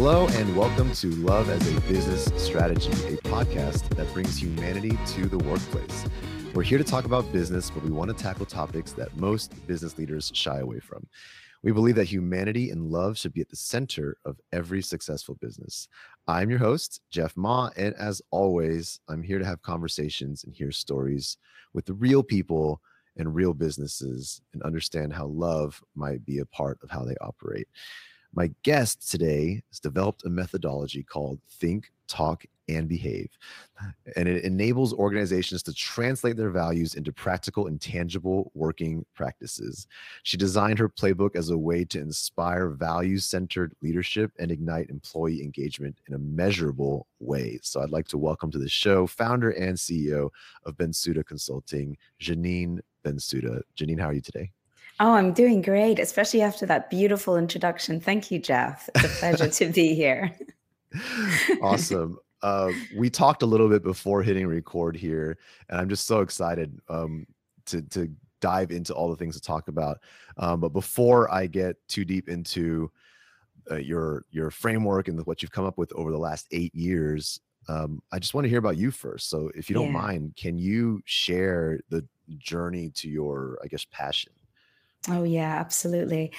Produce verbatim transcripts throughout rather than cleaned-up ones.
Hello, and welcome to Love as a Business Strategy, a podcast that brings humanity to the workplace. We're here to talk about business, but we want to tackle topics that most business leaders shy away from. We believe that humanity and love should be at the center of every successful business. I'm your host, Jeff Ma, and as always, I'm here to have conversations and hear stories with the real people and real businesses and understand how love might be a part of how they operate. My guest today has developed a methodology called Think, Talk, and Behave, and it enables organizations to translate their values into practical and tangible working practices. She designed her playbook as a way to inspire value-centered leadership and ignite employee engagement in a measurable way. So I'd like to welcome to the show founder and C E O of Bensuda Consulting, Janine Bensuda. Janine, how are you today? Oh, I'm doing great, especially after that beautiful introduction. Thank you, Jeff. It's a pleasure to be here. Awesome. Uh, we talked a little bit before hitting record here, and I'm just so excited um, to, to dive into all the things to talk about. Um, but before I get too deep into uh, your, your framework and what you've come up with over the last eight years, um, I just want to hear about you first. So if you don't yeah. mind, can you share the journey to your, I guess, passion? Oh, yeah, absolutely.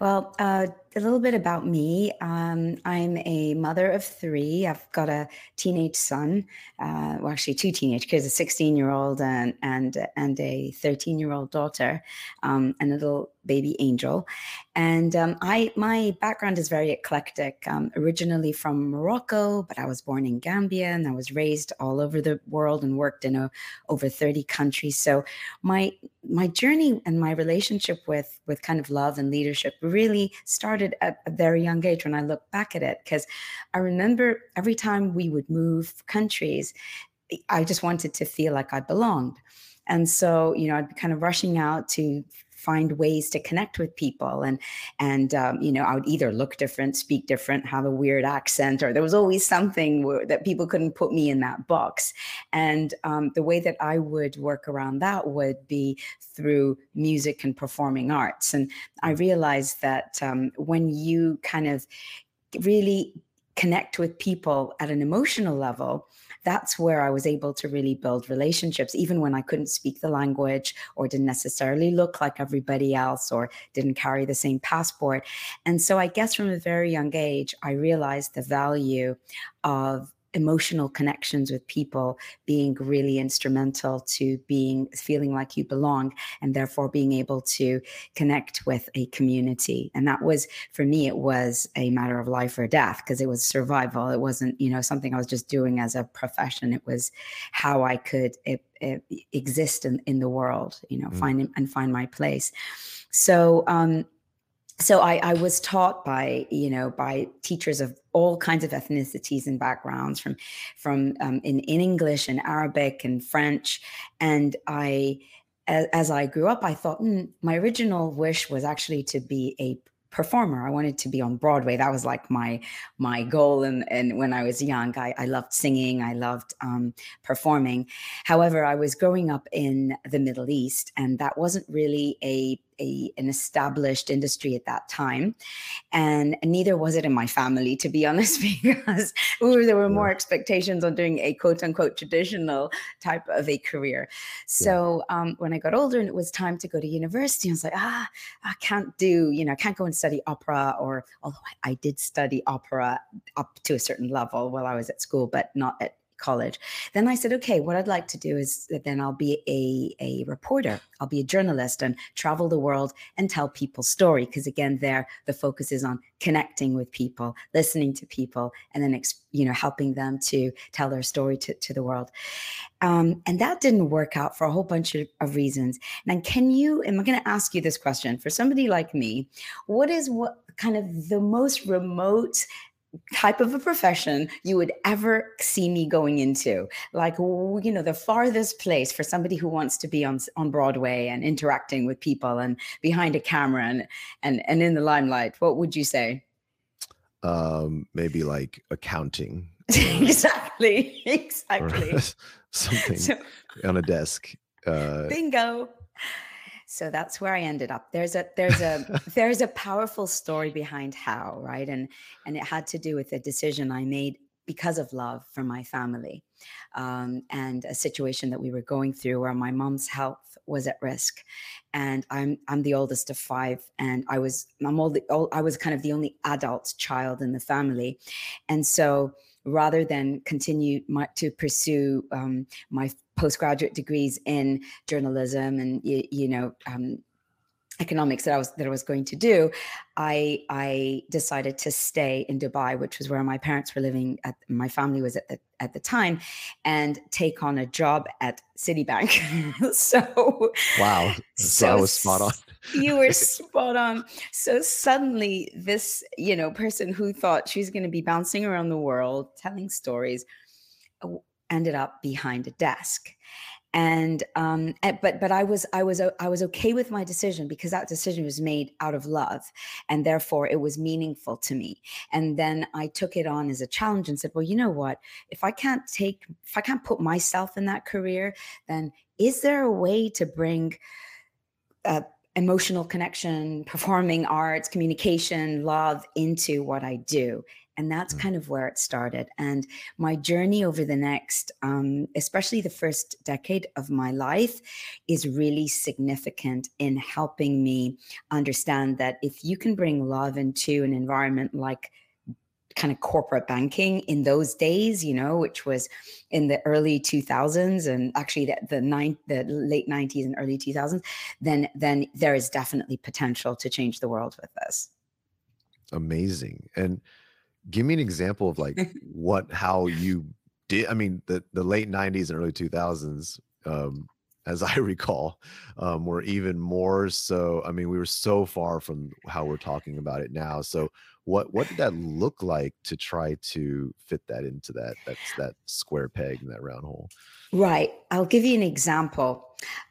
Well, uh, a little bit about me. Um, I'm a mother of three. I've got a teenage son, uh, well, actually two teenage kids, a sixteen-year-old and and and a thirteen-year-old daughter, um, and a little baby angel. And um, I my background is very eclectic. Um, originally from Morocco, but I was born in Gambia, and I was raised all over the world and worked in a, over thirty countries. So my my journey and my relationship with with kind of love and leadership really started at a very young age when I look back at it, because I remember every time we would move countries, I just wanted to feel like I belonged. And so, you know, I'd be kind of rushing out to find ways to connect with people. And, and um, you know, I would either look different, speak different, have a weird accent, or there was always something where, that people couldn't put me in that box. And um, the way that I would work around that would be through music and performing arts. And I realized that um, when you kind of really connect with people at an emotional level, that's where I was able to really build relationships, even when I couldn't speak the language or didn't necessarily look like everybody else or didn't carry the same passport. And so I guess from a very young age, I realized the value of emotional connections with people being really instrumental to being feeling like you belong, and therefore being able to connect with a community. And that was, for me, it was a matter of life or death, because it was survival. It wasn't, you know, something I was just doing as a profession. It was how I could it, it, exist in, in the world, you know, mm. find and find my place. So, um, So I, I was taught by, you know, by teachers of all kinds of ethnicities and backgrounds from from um, in, in English and Arabic and French. And I, as, as I grew up, I thought mm, my original wish was actually to be a performer. I wanted to be on Broadway. That was like my my goal. And, and when I was young, I, I loved singing. I loved um, performing. However, I was growing up in the Middle East, and that wasn't really a A, an established industry at that time, and neither was it in my family, to be honest, because there were more yeah. expectations on doing a quote-unquote traditional type of a career. So yeah. um, when I got older and it was time to go to university, I was like, ah, I can't do, you know, I can't go and study opera, or although I, I did study opera up to a certain level while I was at school, but not at college. Then I said, okay, what I'd like to do is that then I'll be a, a reporter. I'll be a journalist and travel the world and tell people's story. Because again, there, the focus is on connecting with people, listening to people, and then, you know, helping them to tell their story to, to the world. Um, and that didn't work out for a whole bunch of, of reasons. And can you, and I'm going to ask you this question for somebody like me, what is what kind of the most remote type of a profession you would ever see me going into? Like, you know, the farthest place for somebody who wants to be on on Broadway and interacting with people and behind a camera and and, and in the limelight, what would you say? Um, maybe like accounting. exactly, exactly. Something so, on a desk. Uh, Bingo. So that's where I ended up. There's a there's a there's a powerful story behind how, right? And and it had to do with a decision I made because of love for my family, um, and a situation that we were going through where my mom's health was at risk. And I'm I'm the oldest of five, and I was I'm all the old, I was kind of the only adult child in the family, and so rather than continue my, to pursue um, my postgraduate degrees in journalism and you, you know um, economics that I was that I was going to do, I I decided to stay in Dubai, which was where my parents were living. At, my family was at the at the time, and take on a job at Citibank. so wow, so that was spot on. You were spot on. So suddenly, this you know person who thought she's going to be bouncing around the world telling stories ended up behind a desk. And um, but but I was I was I was okay with my decision because that decision was made out of love, and therefore it was meaningful to me. And then I took it on as a challenge and said, well, you know what? If I can't take if I can't put myself in that career, then is there a way to bring uh, emotional connection, performing arts, communication, love into what I do? And that's kind of where it started. And my journey over the next, um, especially the first decade of my life, is really significant in helping me understand that if you can bring love into an environment like kind of corporate banking in those days, you know, which was in the early two thousands and actually the the, nine, the late nineties and early two thousands, then then there is definitely potential to change the world with this. Amazing. And give me an example of like what, how you did. I mean, the, the late nineties and early two thousands, um, as I recall, um, were even more so. I mean, we were so far from how we're talking about it now. So what what did that look like to try to fit that into that, that's that square peg in that round hole? Right. I'll give you an example.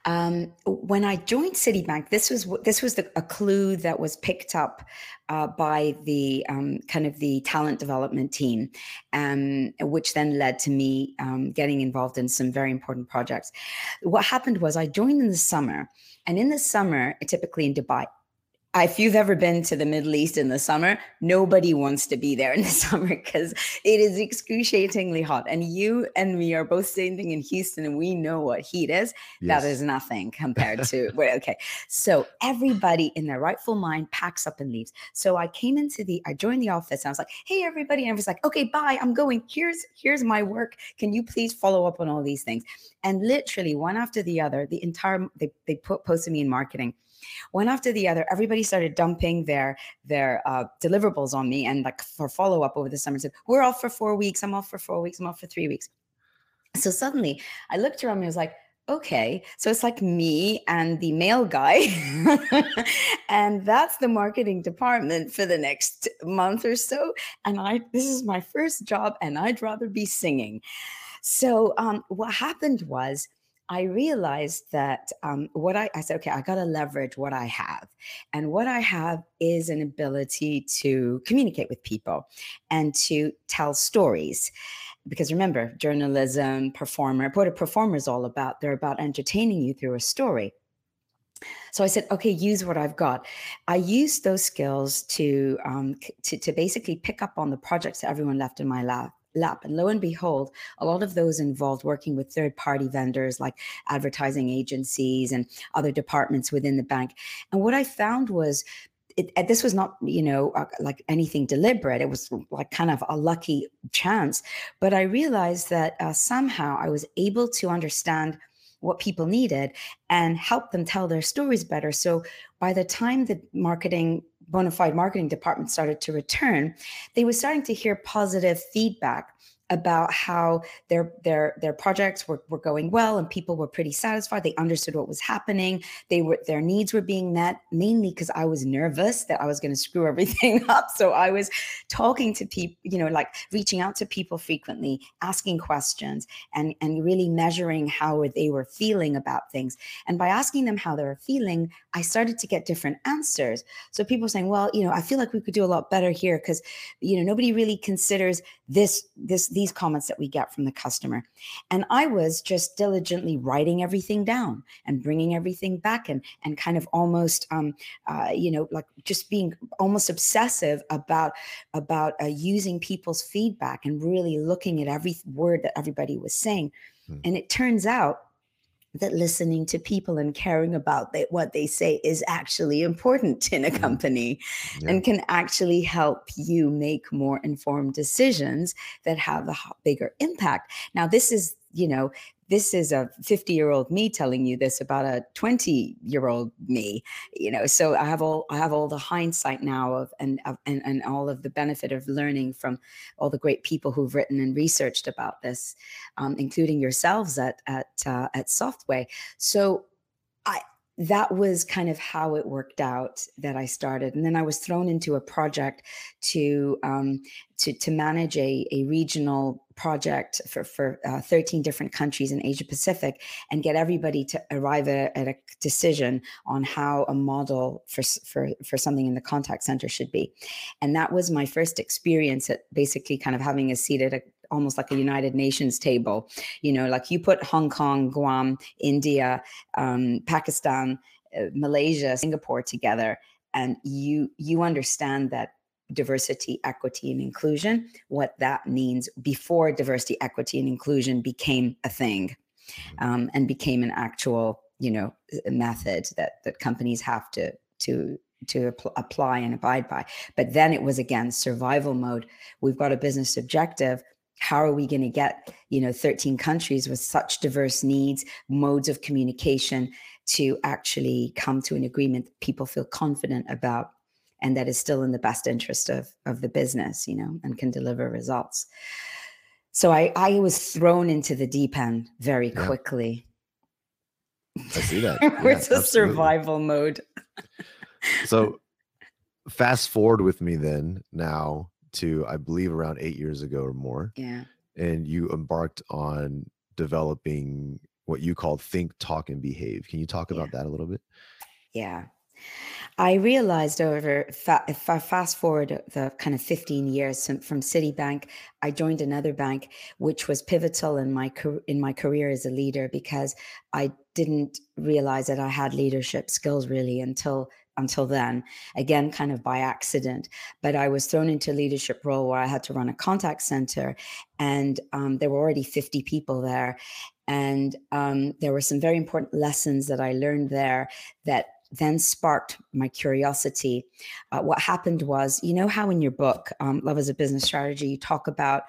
Um, when I joined Citibank, this was this was the, a clue that was picked up uh, by the um, kind of the talent development team, um, which then led to me um, getting involved in some very important projects. What happened was I joined in the summer, and in the summer, typically in Dubai, if you've ever been to the Middle East in the summer, nobody wants to be there in the summer because it is excruciatingly hot. And you and me are both standing in Houston and we know what heat is. Yes. That is nothing compared to, well, okay. So everybody in their rightful mind packs up and leaves. So I came into the, I joined the office and I was like, hey, everybody. And everyone's like, okay, bye, I'm going. Here's, here's my work. Can you please follow up on all these things? And literally one after the other, the entire, they, they put, posted me in marketing. One after the other, everybody started dumping their their uh, deliverables on me and like for follow up over the summer said, we're off for four weeks. I'm off for four weeks. I'm off for three weeks. So suddenly I looked around and I was like, okay, so it's like me and the mail guy. And that's the marketing department for the next month or so. And I this is my first job and I'd rather be singing. So um, what happened was, I realized that um, what I, I said, okay, I got to leverage what I have. And what I have is an ability to communicate with people and to tell stories. Because remember, journalism, performer, what a performer is all about. They're about entertaining you through a story. So I said, okay, use what I've got. I used those skills to, um, to, to basically pick up on the projects that everyone left in my lap. lap. And lo and behold, a lot of those involved working with third-party vendors like advertising agencies and other departments within the bank. And what I found was, it, this was not, you know, like anything deliberate. It was like kind of a lucky chance. But I realized that uh, somehow I was able to understand what people needed and help them tell their stories better. So by the time the marketing bona fide marketing department started to return, they were starting to hear positive feedback about how their their their projects were, were going well and people were pretty satisfied. They understood what was happening. They were their needs were being met, mainly because I was nervous that I was going to screw everything up. So I was talking to people, you know, like reaching out to people frequently, asking questions and, and really measuring how they were feeling about things. And by asking them how they were feeling, I started to get different answers. So people saying, well, you know, I feel like we could do a lot better here because, you know, nobody really considers this, this, these comments that we get from the customer. And I was just diligently writing everything down and bringing everything back and, and kind of almost, um, uh, you know, like just being almost obsessive about, about uh, using people's feedback and really looking at every word that everybody was saying. Hmm. And it turns out that listening to people and caring about they, what they say is actually important in a company, yeah, and can actually help you make more informed decisions that have a bigger impact. Now, this is, you know, this is a fifty year old me telling you this about a twenty year old me, you know, so I have all, I have all the hindsight now of, and, and, and all of the benefit of learning from all the great people who've written and researched about this, um, including yourselves at, at, uh, at Softway. So I, that was kind of how it worked out that I started. And then I was thrown into a project to, um, to, to manage a, a regional project for, for uh, thirteen different countries in Asia Pacific and get everybody to arrive a, at a decision on how a model for, for, for something in the contact center should be. And that was my first experience at basically kind of having a seat at a, almost like a United Nations table, you know, like you put Hong Kong, Guam, India, um, Pakistan, uh, Malaysia, Singapore together. And you, you understand that diversity, equity, and inclusion, what that means before diversity, equity, and inclusion became a thing, um, and became an actual, you know, method that, that companies have to, to, to apl- apply and abide by. But then it was, again, survival mode. We've got a business objective. How are we going to get, you know, thirteen countries with such diverse needs, modes of communication to actually come to an agreement that people feel confident about, and that is still in the best interest of, of the business, you know, and can deliver results. So I, I was thrown into the deep end very yeah. quickly. I see that. Yeah, we're just absolutely. Survival mode. So fast forward with me then now to, I believe, around eight years ago or more. Yeah. And you embarked on developing what you call Think, Talk, and Behave. Can you talk about yeah. that a little bit? Yeah. I realized over, fa- if I fast forward the kind of fifteen years from Citibank, I joined another bank, which was pivotal in my co- in my career as a leader, because I didn't realize that I had leadership skills really until until then, again, kind of by accident. But I was thrown into a leadership role where I had to run a contact center, and um, there were already fifty people there. And um, there were some very important lessons that I learned there that then sparked my curiosity. Uh, what happened was, you know how in your book, um, Love is a Business Strategy, you talk about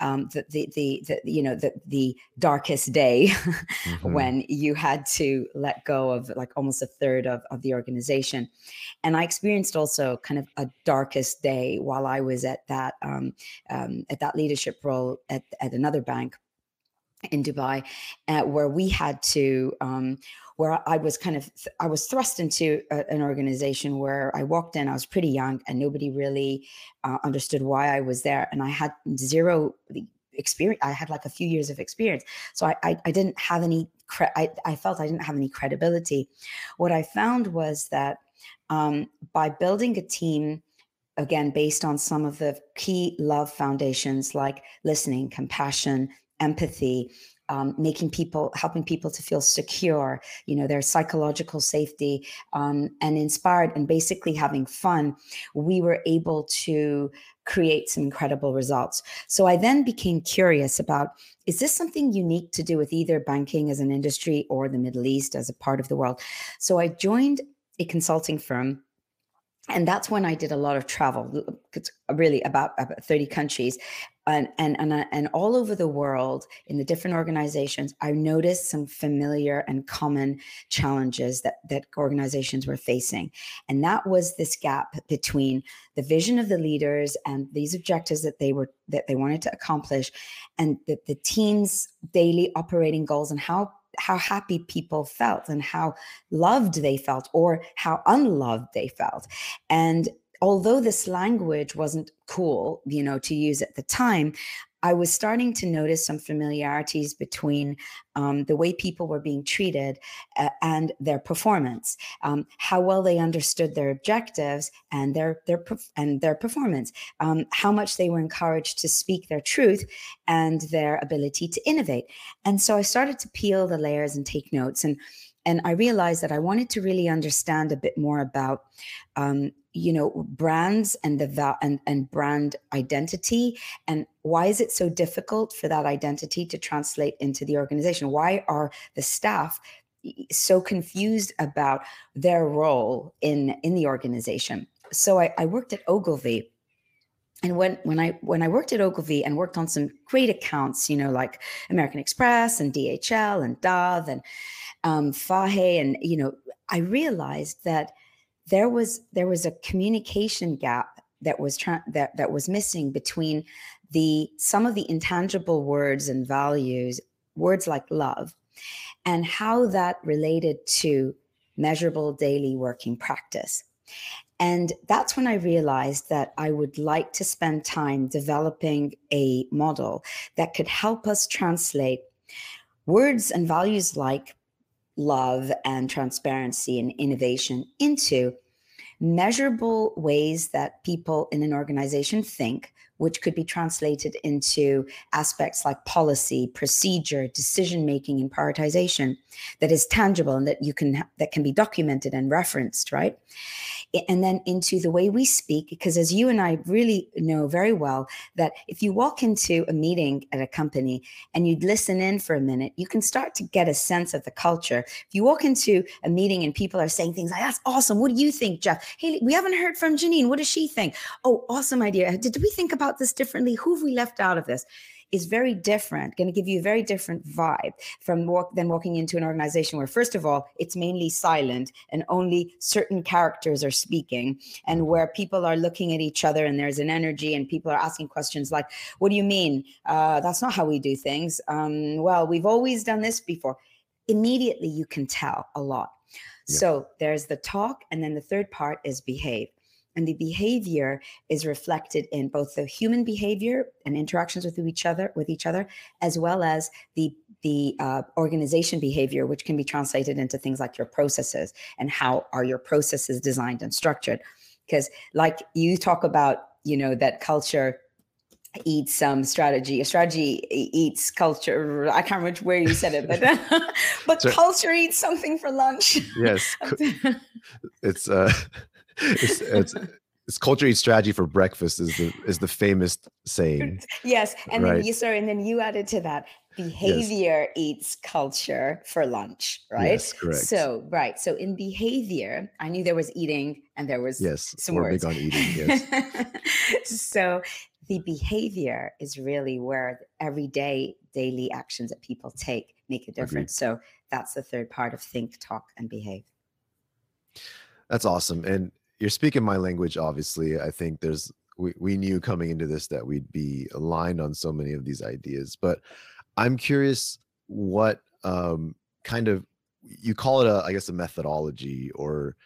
um, the, the, the, the, you know, the, the darkest day mm-hmm. when you had to let go of like almost a third of, of the organization. And I experienced also kind of a darkest day while I was at that, um, um, at that leadership role at, at another bank in Dubai, uh, where we had to, um, where I was kind of, th- I was thrust into a, an organization where I walked in, I was pretty young and nobody really uh, understood why I was there. And I had zero experience. I had like a few years of experience. So I, I, I didn't have any, cre- I, I felt I didn't have any credibility. What I found was that um, by building a team, again, based on some of the key love foundations like listening, compassion, empathy, um, making people, helping people to feel secure, you know, their psychological safety, um, and inspired, and basically having fun, we were able to create some incredible results. So I then became curious about, is this something unique to do with either banking as an industry or the Middle East as a part of the world? So I joined a consulting firm. And that's when I did a lot of travel, really about, about thirty countries, and, and and and all over the world in the different organizations. I noticed some familiar and common challenges that that organizations were facing, and that was this gap between the vision of the leaders and these objectives that they were that they wanted to accomplish, and the, the team's daily operating goals, and how. how happy people felt and how loved they felt or how unloved they felt. And although this language wasn't cool, you know, to use at the time, I was starting to notice some familiarities between um, the way people were being treated uh, and their performance, um, how well they understood their objectives and their their and their performance, um, how much they were encouraged to speak their truth and their ability to innovate. And so I started to peel the layers and take notes. And And I realized that I wanted to really understand a bit more about, um, you know, brands and the va- and, and brand identity, and why is it so difficult for that identity to translate into the organization? Why are the staff so confused about their role in in the organization? So I, I worked at Ogilvy. And when, when I when I worked at Ogilvy and worked on some great accounts, you know, like American Express and D H L and Dove and um, Fahey, and you know, I realized that there was there was a communication gap that was tra- that that was missing between the some of the intangible words and values, words like love, and how that related to measurable daily working practice. And that's when I realized that I would like to spend time developing a model that could help us translate words and values like love and transparency and innovation into measurable ways that people in an organization think, which could be translated into aspects like policy, procedure, decision-making, and prioritization that is tangible and that you can that can be documented and referenced, right? And then into the way we speak, because as you and I really know very well, that if you walk into a meeting at a company and you'd listen in for a minute, you can start to get a sense of the culture. If you walk into a meeting and people are saying things like, that's awesome, what do you think, Jeff? Hey, we haven't heard from Janine, what does she think? Oh, awesome idea, did we think about this differently? Who have we left out of this? Is very different, going to give you a very different vibe from walk, than walking into an organization where, first of all, it's mainly silent and only certain characters are speaking, and where people are looking at each other and there's an energy and people are asking questions like, what do you mean? Uh, that's not how we do things. Um, well, we've always done this before. Immediately, you can tell a lot. Yeah. So there's the talk, and then the third part is behave. And the behavior is reflected in both the human behavior and interactions with each other, with each other, as well as the the uh, organization behavior, which can be translated into things like your processes and how are your processes designed and structured. Because, like you talk about, you know, that culture eats some um, strategy. Strategy eats culture. I can't remember where you said it, but but so, culture eats something for lunch. Yes, it's. Uh... It's, it's, it's culture eats strategy for breakfast is the is the famous saying. Yes, and right? then you sorry, and then you added to that behavior yes. eats culture for lunch, right? Yes, correct. So right, so in behavior, I knew there was eating and there was yes, some we're words. Big on eating. Yes. So the behavior is really where everyday daily actions that people take make a difference. Agreed. So that's the third part of think, talk, and behave. That's awesome, and you're speaking my language, obviously. I think there's we, we knew coming into this that we'd be aligned on so many of these ideas, but I'm curious what um, kind of, you call it a, I guess, a methodology, or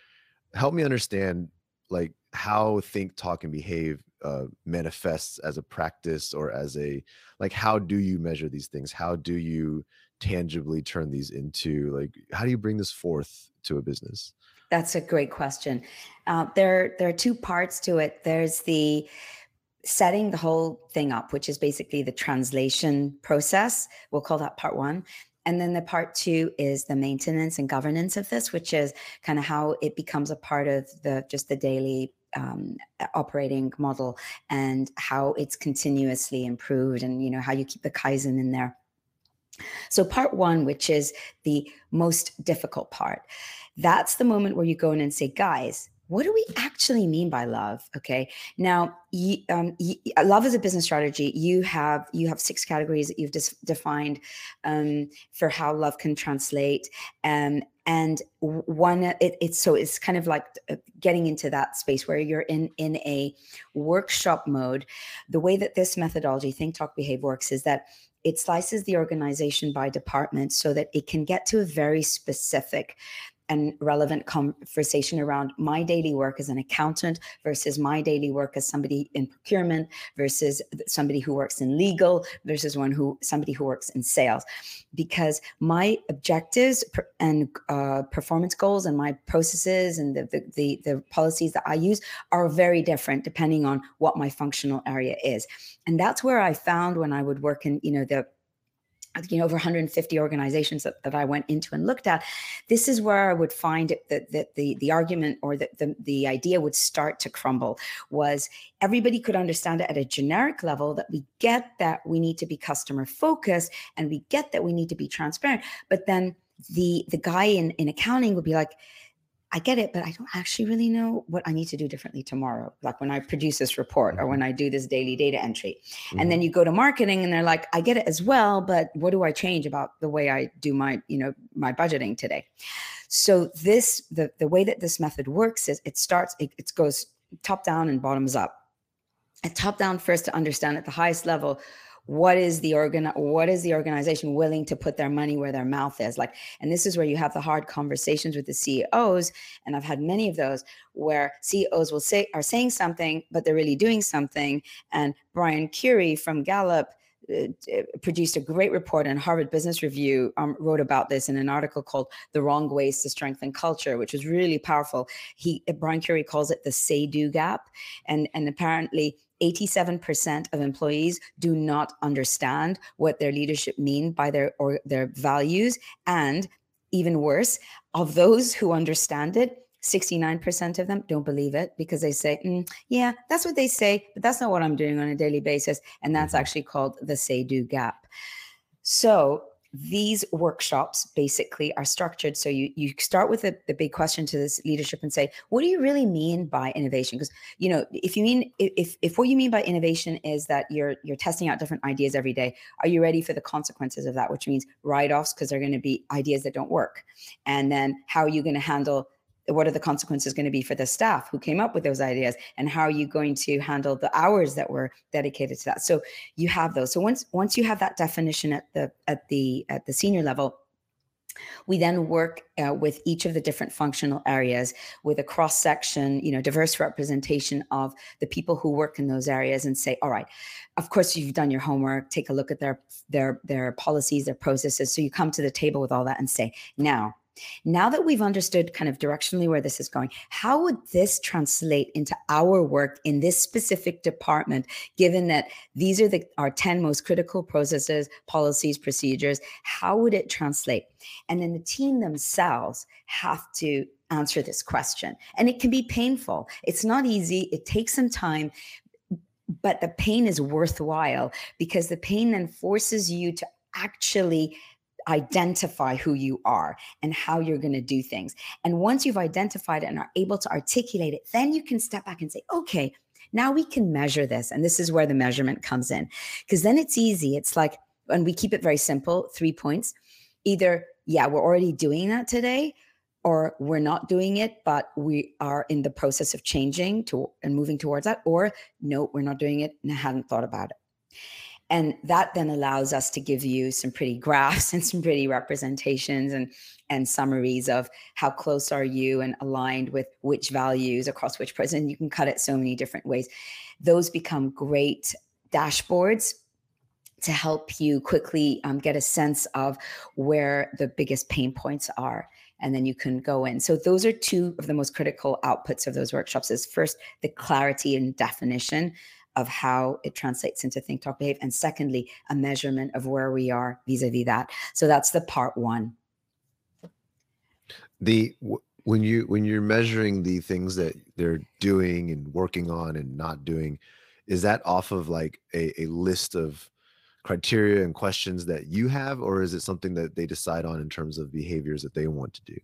help me understand like how think, talk, and behave uh, manifests as a practice, or as a, like, how do you measure these things? How do you tangibly turn these into, like, how do you bring this forth to a business? That's a great question. Uh, there, there are two parts to it. There's the setting the whole thing up, which is basically the translation process. We'll call that part one. And then the part two is the maintenance and governance of this, which is kind of how it becomes a part of the just the daily um, operating model and how it's continuously improved, and you know how you keep the Kaizen in there. So part one, which is the most difficult part, that's the moment where you go in and say, guys, what do we actually mean by love? Okay, now you, um, you, love is a business strategy. You have you have six categories that you've dis- defined um, for how love can translate. Um, and one, it, it's so it's kind of like getting into that space where you're in in a workshop mode. The way that this methodology, Think, Talk, Behave, works is that it slices the organization by department so that it can get to a very specific and relevant conversation around my daily work as an accountant versus my daily work as somebody in procurement versus somebody who works in legal versus one who somebody who works in sales, because my objectives and uh, performance goals and my processes and the, the, the, the policies that I use are very different depending on what my functional area is. And that's where I found when I would work in, you know, the you know, over one hundred fifty organizations that, that I went into and looked at, this is where I would find that the, the, the argument or the, the, the idea would start to crumble, was everybody could understand it at a generic level that we get that we need to be customer focused and we get that we need to be transparent. But then the, the guy in, in accounting would be like, I get it, but I don't actually really know what I need to do differently tomorrow, like when I produce this report or when I do this daily data entry. Mm-hmm. And then you go to marketing and they're like, I get it as well, but what do I change about the way I do my, you know, my budgeting today? So this, the, the way that this method works is it starts, it, it goes top down and bottoms up. At top down first to understand at the highest level, What is the organ? What is the organization willing to put their money where their mouth is? Like, and this is where you have the hard conversations with the C E Os. And I've had many of those where C E Os will say are saying something, but they're really doing something. And Brian Curie from Gallup uh, produced a great report, and Harvard Business Review um, wrote about this in an article called "The Wrong Ways to Strengthen Culture," which is really powerful. He Brian Curie calls it the say-do gap, and and apparently eighty-seven percent of employees do not understand what their leadership mean by their or their values. And even worse, of those who understand it, sixty-nine percent of them don't believe it because they say, mm, yeah, that's what they say, but that's not what I'm doing on a daily basis. And that's actually called the say-do gap. So these workshops basically are structured. So you, you start with the, the big question to this leadership and say, what do you really mean by innovation? Because, you know, if you mean, if, if what you mean by innovation is that you're, you're testing out different ideas every day, are you ready for the consequences of that? Which means write-offs, because they're going to be ideas that don't work. And then how are you going to handle, what are the consequences going to be for the staff who came up with those ideas? And how are you going to handle the hours that were dedicated to that? So you have those. So once once you have that definition at the at the at the senior level, we then work uh, with each of the different functional areas with a cross section, you know, diverse representation of the people who work in those areas, and say, all right, of course, you've done your homework, take a look at their their their policies, their processes. So you come to the table with all that and say, now, Now that we've understood kind of directionally where this is going, how would this translate into our work in this specific department, given that these are the, our ten most critical processes, policies, procedures? How would it translate? And then the team themselves have to answer this question. And it can be painful. It's not easy. It takes some time. But the pain is worthwhile, because the pain then forces you to actually identify who you are and how you're going to do things. And once you've identified it and are able to articulate it, then you can step back and say, okay, now we can measure this. And this is where the measurement comes in, because then it's easy. It's like, and we keep it very simple, three points. Either, yeah, we're already doing that today, or we're not doing it, but we are in the process of changing to and moving towards that, or no, we're not doing it and I hadn't thought about it. And that then allows us to give you some pretty graphs and some pretty representations and, and summaries of how close are you and aligned with which values across which person. You can cut it so many different ways. Those become great dashboards to help you quickly um, get a sense of where the biggest pain points are. And then you can go in. So those are two of the most critical outputs of those workshops, is first, the clarity and definition of how it translates into Think, Talk, Behave. And secondly, a measurement of where we are vis-a-vis that. So that's the part one. The when you when you're measuring the things that they're doing and working on and not doing, is that off of like a, a list of criteria and questions that you have, or is it something that they decide on in terms of behaviors that they want to do?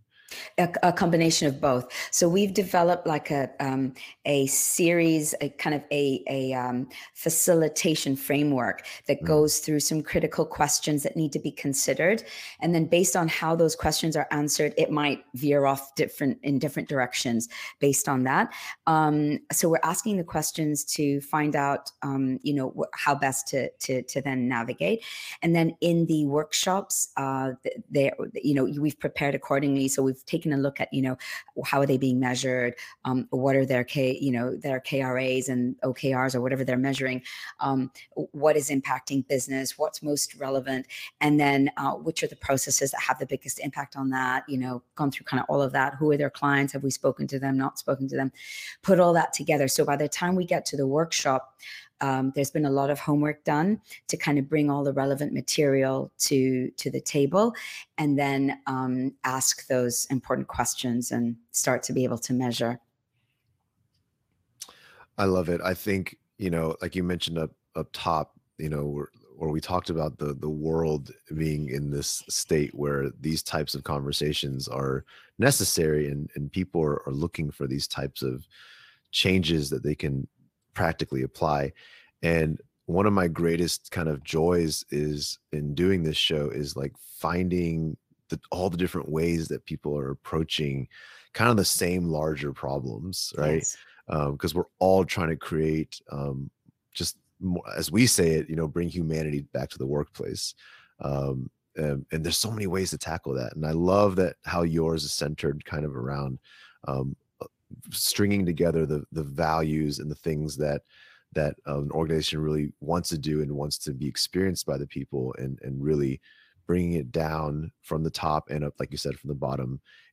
A, a combination of both. So we've developed like a um, a series, a kind of a, a um, facilitation framework that mm-hmm. goes through some critical questions that need to be considered. And then based on how those questions are answered, it might veer off different in different directions based on that. Um, so we're asking the questions to find out, um, you know, wh- how best to, to to then navigate. And then in the workshops, uh, they, you know, we've prepared accordingly. So we've it's taken a look at, you know, how are they being measured? Um, what are their K, you know, their K R As and O K Rs or whatever they're measuring? Um, what is impacting business? What's most relevant? And then uh, which are the processes that have the biggest impact on that? You know, gone through kind of all of that. Who are their clients? Have we spoken to them? Not spoken to them? Put all that together. So by the time we get to the workshop, Um, there's been a lot of homework done to kind of bring all the relevant material to to the table, and then um, ask those important questions and start to be able to measure. I love it. I think, you know, like you mentioned up up top, you know, where we talked about the the world being in this state where these types of conversations are necessary, and and people are, are looking for these types of changes that they can practically apply. And one of my greatest kind of joys is in doing this show is like finding the, all the different ways that people are approaching kind of the same larger problems, right? Yes. Um, because we're all trying to create, um, just more, as we say it, you know, bring humanity back to the workplace. Um, and, and there's so many ways to tackle that. And I love that how yours is centered kind of around, um, stringing together the the values and the things that that um, an organization really wants to do and wants to be experienced by the people, and and really bringing it down from the top and up, like you said, from the bottom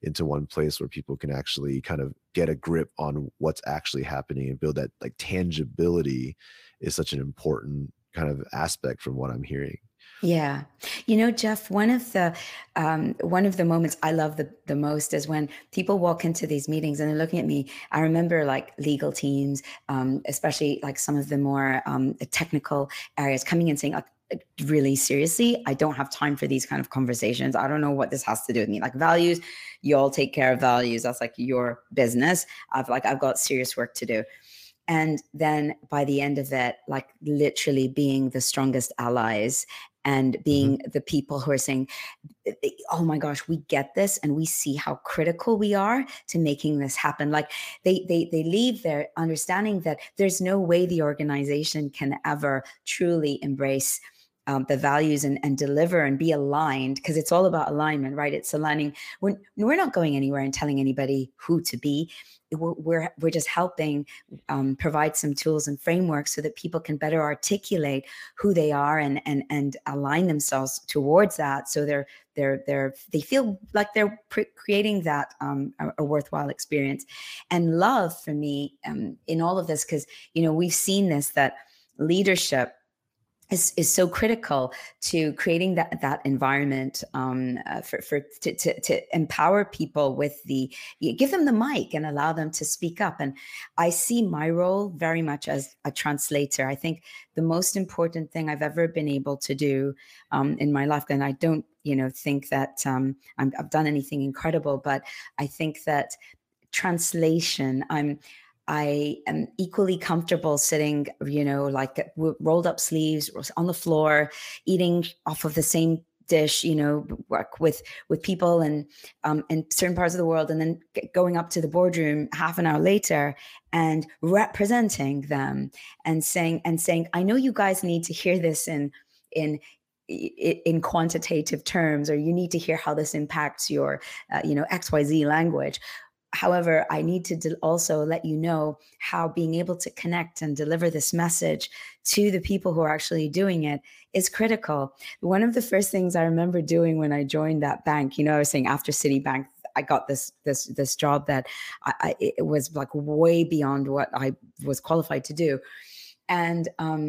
into one place where people can actually kind of get a grip on what's actually happening and build that like tangibility is such an important kind of aspect from what I'm hearing. Yeah. You know, Jeff, one of the um, one of the moments I love the, the most is when people walk into these meetings and they're looking at me. I remember like legal teams, um, especially like some of the more um, technical areas coming in saying, oh, really seriously, I don't have time for these kind of conversations. I don't know what this has to do with me. Like values, you all take care of values. That's like your business. I've like I've got serious work to do. And then by the end of it, like literally being the strongest allies and being mm-hmm. the people who are saying, oh my gosh, we get this. And we see how critical we are to making this happen. Like they they they leave there understanding that there's no way the organization can ever truly embrace Um, the values and, and deliver and be aligned, because it's all about alignment, right? It's aligning. When we're not going anywhere and telling anybody who to be, we're we're, we're just helping um, provide some tools and frameworks so that people can better articulate who they are and and and align themselves towards that. So they're they're they're they feel like they're pre- creating that um, a, a worthwhile experience. And love for me um, in all of this, because you know we've seen this, that leadership is is so critical to creating that that environment um, uh, for for to, to to empower people with the, you give them the mic and allow them to speak up. And I see my role very much as a translator. I think the most important thing I've ever been able to do um, in my life, and I don't you know think that um, I'm, I've done anything incredible, but I think that translation, I'm. I am equally comfortable sitting, you know, like rolled up sleeves on the floor, eating off of the same dish, you know, work with with people and um, in certain parts of the world, and then going up to the boardroom half an hour later and representing them and saying and saying, I know you guys need to hear this in in. in quantitative terms, or you need to hear how this impacts your, uh, you know, X Y Z language. However, I need to de- also let you know how being able to connect and deliver this message to the people who are actually doing it is critical. One of the first things I remember doing when I joined that bank, you know, I was saying after Citibank, I got this this this job that I, I, it was like way beyond what I was qualified to do. And um,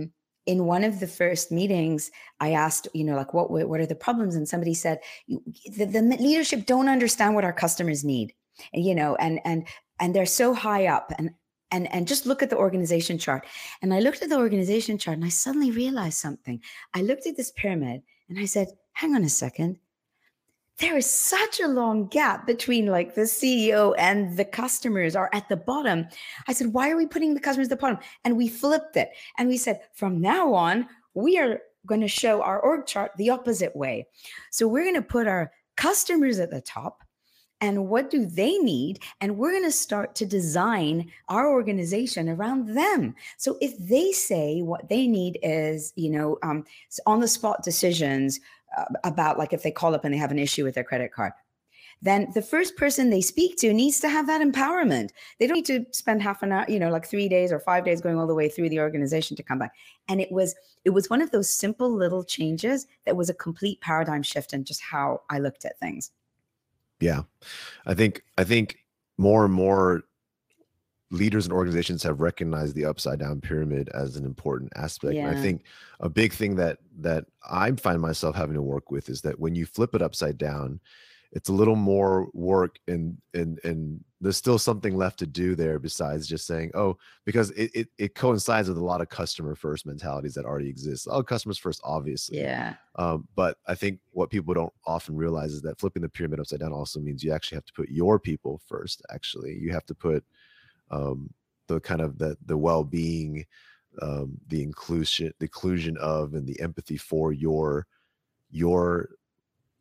in one of the first meetings, I asked, you know, like, what, what are the problems? And somebody said, the, the leadership don't understand what our customers need. You know, and and and they're so high up, and and and just look at the organization chart. And I looked at the organization chart, and I suddenly realized something. I looked at this pyramid, and I said, "Hang on a second. There is such a long gap between like the C E O and the customers are at the bottom." I said, "Why are we putting the customers at the bottom?" And we flipped it, and we said, "From now on, we are going to show our org chart the opposite way. So we're going to put our customers at the top." And what do they need? And we're going to start to design our organization around them. So if they say what they need is, you know, um, on the spot decisions uh, about like if they call up and they have an issue with their credit card, then the first person they speak to needs to have that empowerment. They don't need to spend half an hour, you know, like three days or five days going all the way through the organization to come back. And it was, it was one of those simple little changes that was a complete paradigm shift in just how I looked at things. Yeah. I think, I think more and more leaders and organizations have recognized the upside down pyramid as an important aspect. Yeah. And I think a big thing that, that I find myself having to work with is that when you flip it upside down, it's a little more work, and and and there's still something left to do there besides just saying, oh, because it it, it coincides with a lot of customer first mentalities that already exist. Oh, customers first, obviously. Yeah. Um, but I think what people don't often realize is that flipping the pyramid upside down also means you actually have to put your people first. Actually, you have to put um, the kind of the the well-being, um, the inclusion, the inclusion of, and the empathy for your your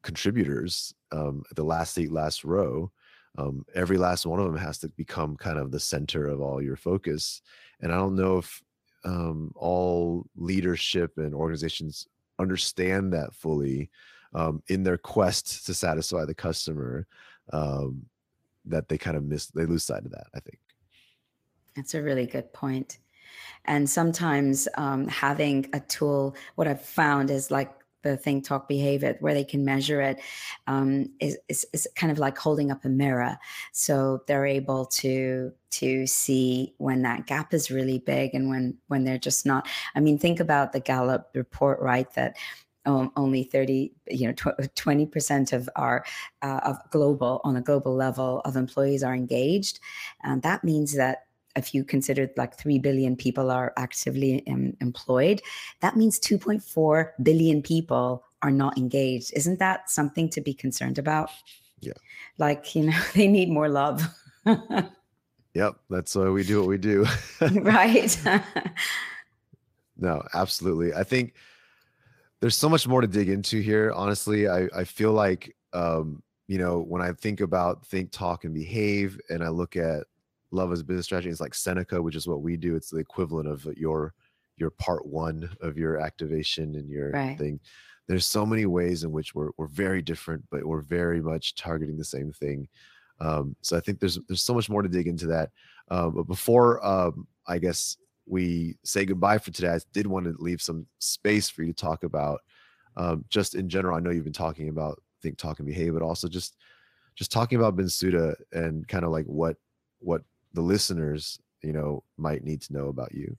contributors. Um, the last seat, last row, um, every last one of them has to become kind of the center of all your focus. And I don't know if um, all leadership and organizations understand that fully um, in their quest to satisfy the customer, um, that they kind of miss, they lose sight of that, I think. That's a really good point. And sometimes um, having a tool, what I've found is like, the Think, Talk, Behave it, where they can measure it, um, is, is, is kind of like holding up a mirror. So they're able to to see when that gap is really big and when when they're just not. I mean, think about the Gallup report, right? That um, only thirty, you know, twenty percent of our uh, of global on a global level of employees are engaged, and that means that. If you consider like three billion people are actively um, employed, that means two point four billion people are not engaged. Isn't that something to be concerned about? Yeah. Like, you know, they need more love. Yep. That's why we do what we do. Right. No, absolutely. I think there's so much more to dig into here. Honestly, I, I feel like, um, you know, when I think about Think, Talk, and Behave, and I look at Love as a Business Strategy, it's like Seneca, which is what we do. It's the equivalent of your your part one of your activation and your right. thing. There's so many ways in which we're we're very different, but we're very much targeting the same thing. Um, so I think there's there's so much more to dig into that. Uh, but before um, I guess we say goodbye for today, I did want to leave some space for you to talk about um, just in general. I know you've been talking about Think, Talk, and Behave, but also just just talking about Bensuda and kind of like what what the listeners, you know, might need to know about you.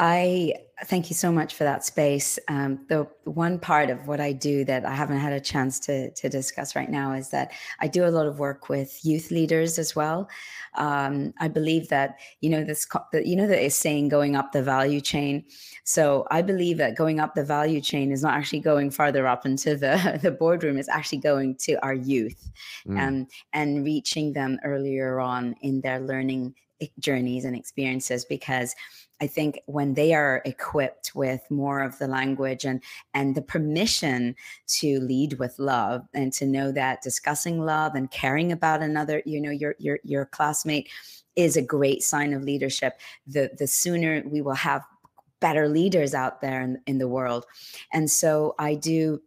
I thank you so much for that space. Um, the one part of what I do that I haven't had a chance to, to discuss right now is that I do a lot of work with youth leaders as well. Um, I believe that, you know, this, you know, the saying going up the value chain. So I believe that going up the value chain is not actually going farther up into the, the boardroom. It's actually going to our youth mm. um, and reaching them earlier on in their learning journeys and experiences, because I think when they are equipped with more of the language and and the permission to lead with love and to know that discussing love and caring about another, you know, your your your classmate is a great sign of leadership. The the sooner we will have better leaders out there in, in the world. And so I do.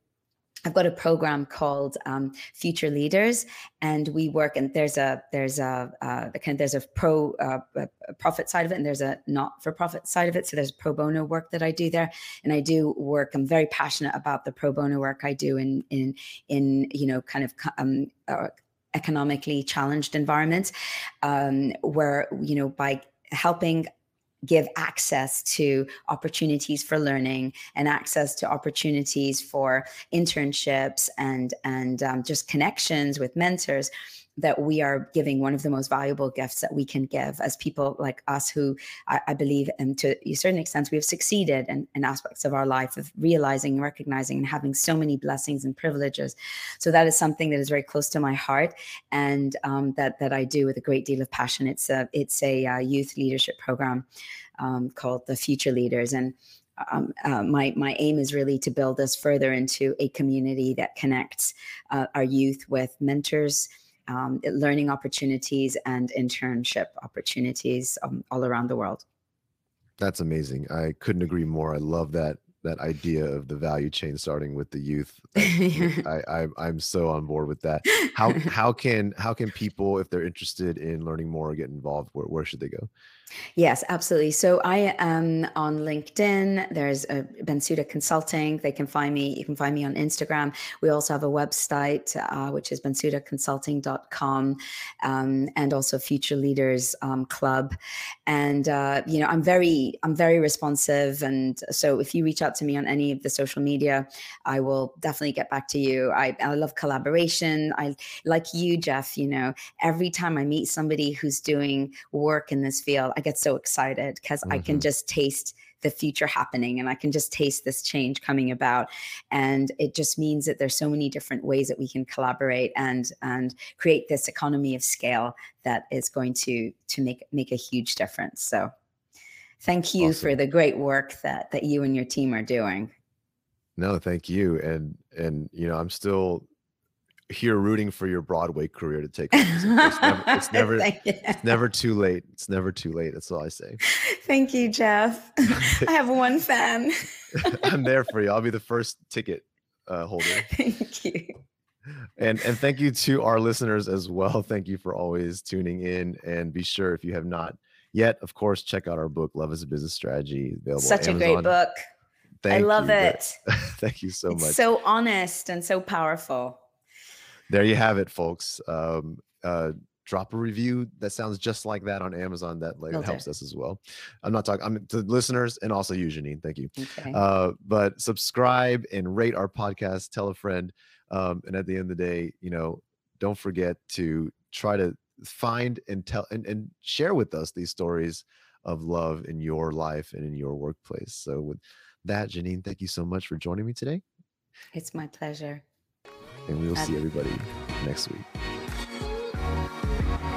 I've got a program called um, Future Leaders, and we work. And there's a there's a uh, there's a pro uh, a profit side of it, and there's a not for profit side of it. So there's pro bono work that I do there, and I do work. I'm very passionate about the pro bono work I do in in in you know kind of um, uh, economically challenged environments, um, where you know by helping. Give access to opportunities for learning and access to opportunities for internships and and um, just connections with mentors, that we are giving one of the most valuable gifts that we can give as people like us who I, I believe, and to a certain extent, we have succeeded in, in aspects of our life of realizing, recognizing, and having so many blessings and privileges. So that is something that is very close to my heart, and um, that that I do with a great deal of passion. It's a it's a uh, youth leadership program um, called the Future Leaders, and. Um, uh, my my aim is really to build this further into a community that connects uh, our youth with mentors, um, learning opportunities, and internship opportunities um, all around the world. That's amazing. I couldn't agree more. I love that that idea of the value chain starting with the youth. I, I, I'm so on board with that. How how can how can people, if they're interested in learning more or get involved, where, where should they go? Yes, absolutely. So I am on LinkedIn. There's a Bensuda Consulting. They can find me. You can find me on Instagram. We also have a website, uh, which is bensuda consulting dot com, um, and also Future Leaders um, Club. And uh, you know, I'm very, I'm very responsive. And so if you reach out to me on any of the social media, I will definitely get back to you. I, I love collaboration. I like you, Jeff. You know, every time I meet somebody who's doing work in this field, I get so excited because mm-hmm. I can just taste the future happening, and I can just taste this change coming about. And it just means that there's so many different ways that we can collaborate and and create this economy of scale that is going to to make make a huge difference. So thank you awesome. for the great work that that you and your team are doing. No, thank you. And and you know, I'm still here rooting for your Broadway career to take off. It's never, it's never, it's never too late. It's never too late. That's all I say. Thank you, Jeff. I have one fan. I'm there for you. I'll be the first ticket uh, holder. Thank you. And, and thank you to our listeners as well. Thank you for always tuning in, and be sure, if you have not yet, of course, check out our book, Love is a Business Strategy. Available Such on a Amazon. Great book. Thank I love you, it. But, thank you so it's much. So honest and so powerful. There you have it, folks. Um, uh, drop a review that sounds just like that on Amazon. That like, okay. helps us as well. I'm not talking I'm, to listeners, and also you, Janine. Thank you. Okay. Uh, but subscribe and rate our podcast. Tell a friend. Um, and at the end of the day, you know, don't forget to try to find and tell and, and share with us these stories of love in your life and in your workplace. So with that, Janine, thank you so much for joining me today. It's my pleasure. And we will see everybody next week.